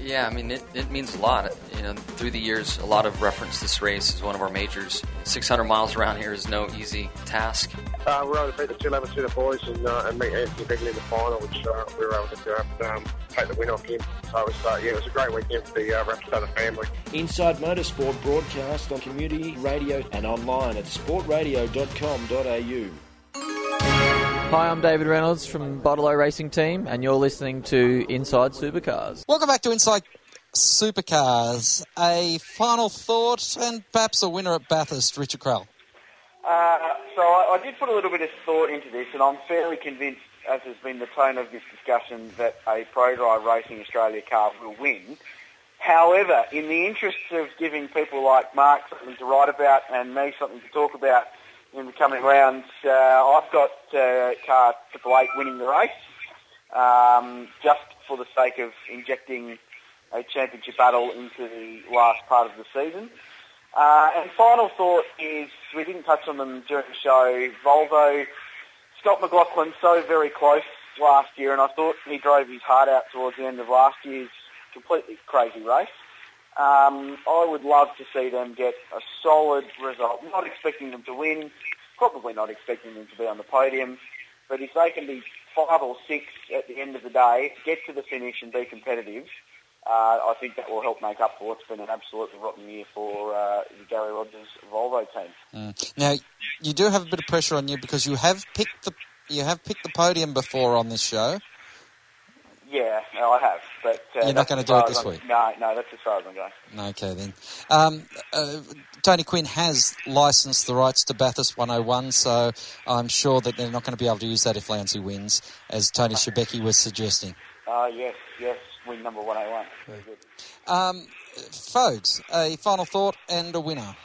Yeah, I mean, it, it means a lot. You know, through the years, a lot of reference this race as one of our majors. six hundred miles around here is no easy task. Uh, we were able to beat the two eleven Cedar boys and, uh, and meet Anthony Bigley in the final, which uh, we were able to do and, um, take the win off him. So it was, uh, yeah, it was a great weekend for the uh, Rapstada family. Inside Motorsport broadcast on community radio and online at sportradio dot com dot a u. Hi, I'm David Reynolds from Bottle O Racing Team, and you're listening to Inside Supercars. Welcome back to Inside Supercars. A final thought, and perhaps a winner at Bathurst, Richard Crowell. Uh, so I, I did put a little bit of thought into this, and I'm fairly convinced, as has been the tone of this discussion, that a Prodrive Racing Australia car will win. However, in the interests of giving people like Mark something to write about and me something to talk about in the coming rounds, uh, I've got uh, car Triple Eight winning the race, um, just for the sake of injecting a championship battle into the last part of the season. Uh, and final thought is, we didn't touch on them during the show, Volvo, Scott McLaughlin, so very close last year, and I thought he drove his heart out towards the end of last year's completely crazy race. Um, I would love to see them get a solid result. Not expecting them to win, probably not expecting them to be on the podium, but if they can be five or six at the end of the day, get to the finish and be competitive, uh, I think that will help make up for what's been an absolutely rotten year for uh, the Gary Rogers Volvo team. Mm. Now, you do have a bit of pressure on you because you have picked the you have picked the podium before on this show. Yeah, no, I have. But uh, you're not going to do it this week? No, no, that's as far as I'm going. Okay, then. Um, uh, Tony Quinn has licensed the rights to Bathurst one oh one, so I'm sure that they're not going to be able to use that if Lancy wins, as Tony Shebeki was suggesting. Ah, uh, yes, yes, win number one oh one. Very good. Um, Fodes, a final thought and a winner.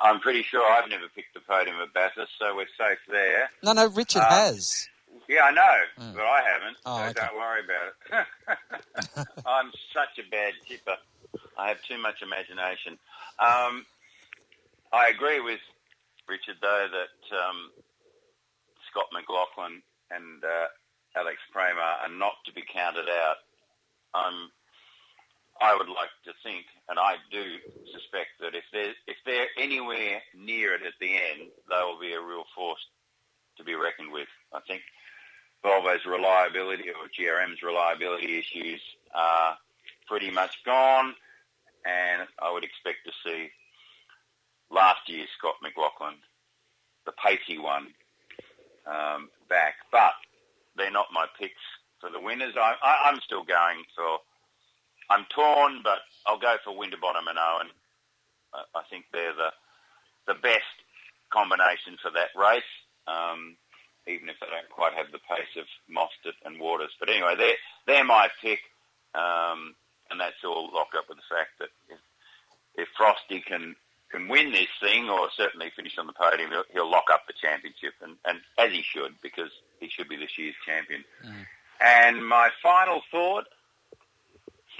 I'm pretty sure I've never picked the podium at Bathurst, so we're safe there. No, no, Richard um, has. Yeah, I know, mm. but I haven't, oh, so okay. Don't worry about it. I'm such a bad tipper. I have too much imagination. Um, I agree with Richard, though, that um, Scott McLaughlin and uh, Alex Kramer are not to be counted out. Um, I would like to think, and I do suspect, that if they're, if they're anywhere near it at the end, they will be a real force to be reckoned with, I think. Volvo's reliability, or G R M's reliability issues, are pretty much gone, and I would expect to see last year's Scott McLaughlin, the pacey one, um, back. But they're not my picks for the winners. I, I, I'm still going for... I'm torn, but I'll go for Winterbottom and Owen. I, I think they're the the best combination for that race. Um, even if they don't quite have the pace of Mostert and Waters. But anyway, they're, they're my pick, um, and that's all locked up with the fact that if, if Frosty can, can win this thing, or certainly finish on the podium, he'll, he'll lock up the championship, and, and as he should, because he should be this year's champion. Mm. And my final thought,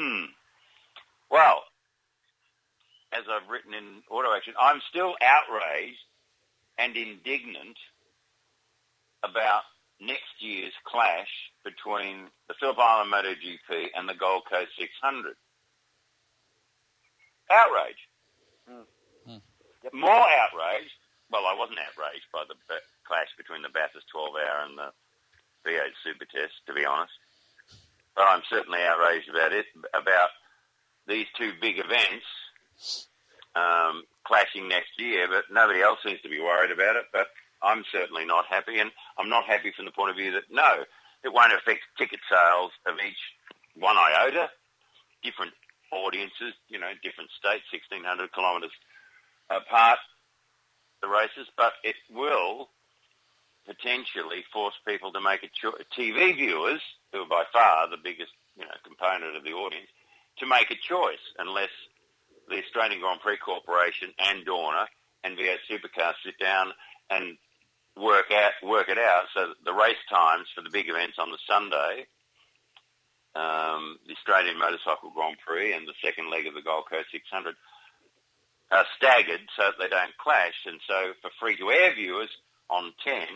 hmm, well, as I've written in Auto Action, I'm still outraged and indignant about next year's clash between the Phillip Island MotoGP and the Gold Coast six hundred. Outrage. Mm. Mm. Yep. More outrage. Well, I wasn't outraged by the b- clash between the Bathurst twelve hour and the V eight Super Test, to be honest. But I'm certainly outraged about it, about these two big events um, clashing next year, but nobody else seems to be worried about it, but I'm certainly not happy, and I'm not happy from the point of view that, no, it won't affect ticket sales of each one iota, different audiences, you know, different states, sixteen hundred kilometres apart, the races, but it will potentially force people to make a choice, T V viewers, who are by far the biggest, you know, component of the audience, to make a choice unless the Australian Grand Prix Corporation and Dorna and V eight Supercars sit down and work out work it out so that the race times for the big events on the Sunday, um, the Australian Motorcycle Grand Prix and the second leg of the Gold Coast six hundred, are staggered so that they don't clash. And so for free-to-air viewers on ten,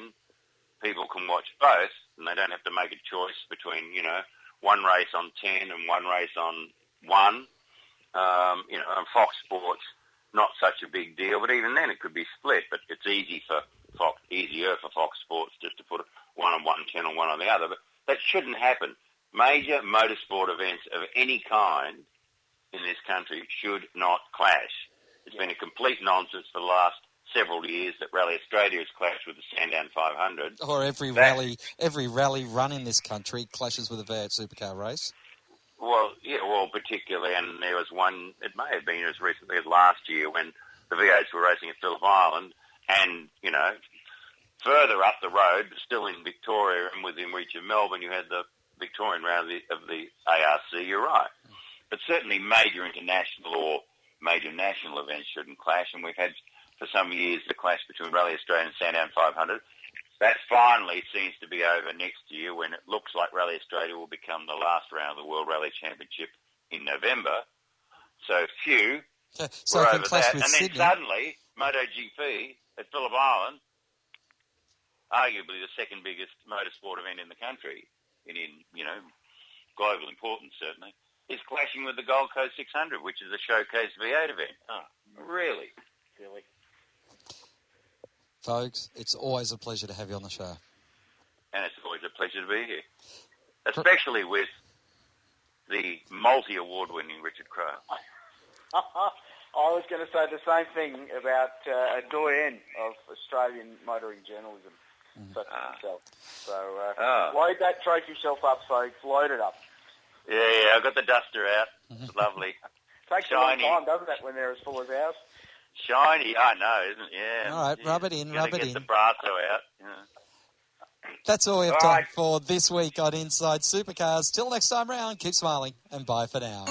people can watch both and they don't have to make a choice between, you know, one race on ten and one race on one. Um, you know, and Fox Sports, not such a big deal, but even then it could be split. But it's easy for Fox, easier for Fox Sports just to put one on one, ten on one on the other. But that shouldn't happen. Major motorsport events of any kind in this country should not clash. It's been a complete nonsense for the last several years that Rally Australia has clashed with the Sandown five hundred. Or every that, rally every rally run in this country clashes with a V eight Supercar race. Well, yeah, well, particularly, and there was one, it may have been as recently as last year when the V eights were racing at Phillip Island and, you know, further up the road, but still in Victoria and within reach of Melbourne, you had the Victorian round of the, of the A R C, you're right. But certainly major international or major national events shouldn't clash, and we've had for some years the clash between Rally Australia and Sandown five hundred. That finally seems to be over next year when it looks like Rally Australia will become the last round of the World Rally Championship in November. So phew, so, so we're over that. And Sydney. Then suddenly, MotoGP at Phillip Island, arguably the second biggest motorsport event in the country, and in, you know, global importance certainly, is clashing with the Gold Coast six hundred, which is a showcase V eight event. Oh, really? Really? Folks, it's always a pleasure to have you on the show. And it's always a pleasure to be here. Especially with the multi-award-winning Richard Crowell. I was going to say the same thing about uh, a doyen of Australian motoring journalism, mm. such as himself. So uh, oh. load that trophy shelf up, folks. Load it up. Yeah, yeah, I've got the duster out. It's lovely. Takes Shiny. a long time, doesn't it, when they're as full as ours? Shiny, I know, isn't it? Yeah. All right, yeah. rub it in, rub it in. Get the brasso out. Yeah. That's all we have all time right. for this week on Inside Supercars. Till next time round, keep smiling and bye for now.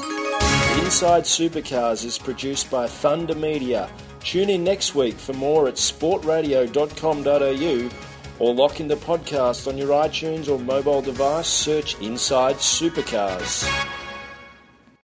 Inside Supercars is produced by Thunder Media. Tune in next week for more at sport radio dot com dot a u or lock in the podcast on your iTunes or mobile device. Search Inside Supercars.